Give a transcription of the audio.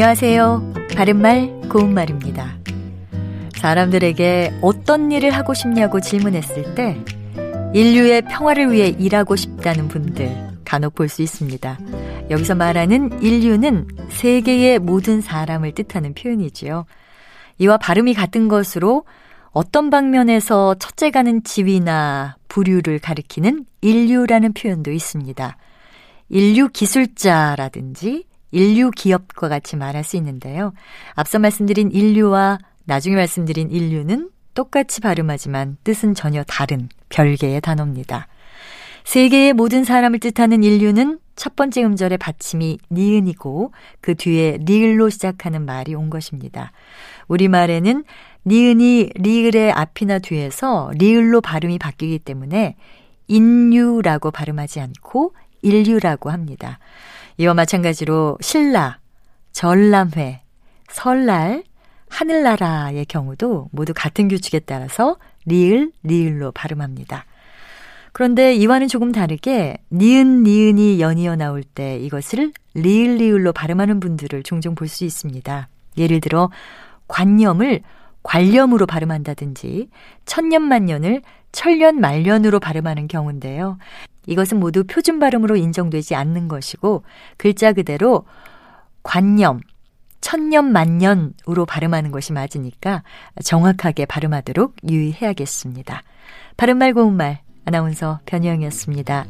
안녕하세요. 바른말 고운말입니다. 사람들에게 어떤 일을 하고 싶냐고 질문했을 때 인류의 평화를 위해 일하고 싶다는 분들 간혹 볼 수 있습니다. 여기서 말하는 인류는 세계의 모든 사람을 뜻하는 표현이지요. 이와 발음이 같은 것으로 어떤 방면에서 첫째 가는 지위나 부류를 가리키는 인류라는 표현도 있습니다. 인류 기술자라든지 인류 기업과 같이 말할 수 있는데요. 앞서 말씀드린 인류와 나중에 말씀드린 인류는 똑같이 발음하지만 뜻은 전혀 다른 별개의 단어입니다. 세계의 모든 사람을 뜻하는 인류는 첫 번째 음절의 받침이 니은이고 그 뒤에 리을로 시작하는 말이 온 것입니다. 우리말에는 니은이 리을의 앞이나 뒤에서 리을로 발음이 바뀌기 때문에 인류라고 발음하지 않고 인류라고 합니다. 이와 마찬가지로 신라, 전람회, 설날, 하늘나라의 경우도 모두 같은 규칙에 따라서 리을, 리을로 발음합니다. 그런데 이와는 조금 다르게 니은, 니은이 연이어 나올 때 이것을 리을, 리을로 발음하는 분들을 종종 볼 수 있습니다. 예를 들어 관념을 관념으로 발음한다든지 천년만년을 천년만년으로 발음하는 경우인데요. 이것은 모두 표준 발음으로 인정되지 않는 것이고 글자 그대로 관념, 천년만년으로 발음하는 것이 맞으니까 정확하게 발음하도록 유의해야겠습니다. 바른말 고운말 아나운서 변희영이었습니다.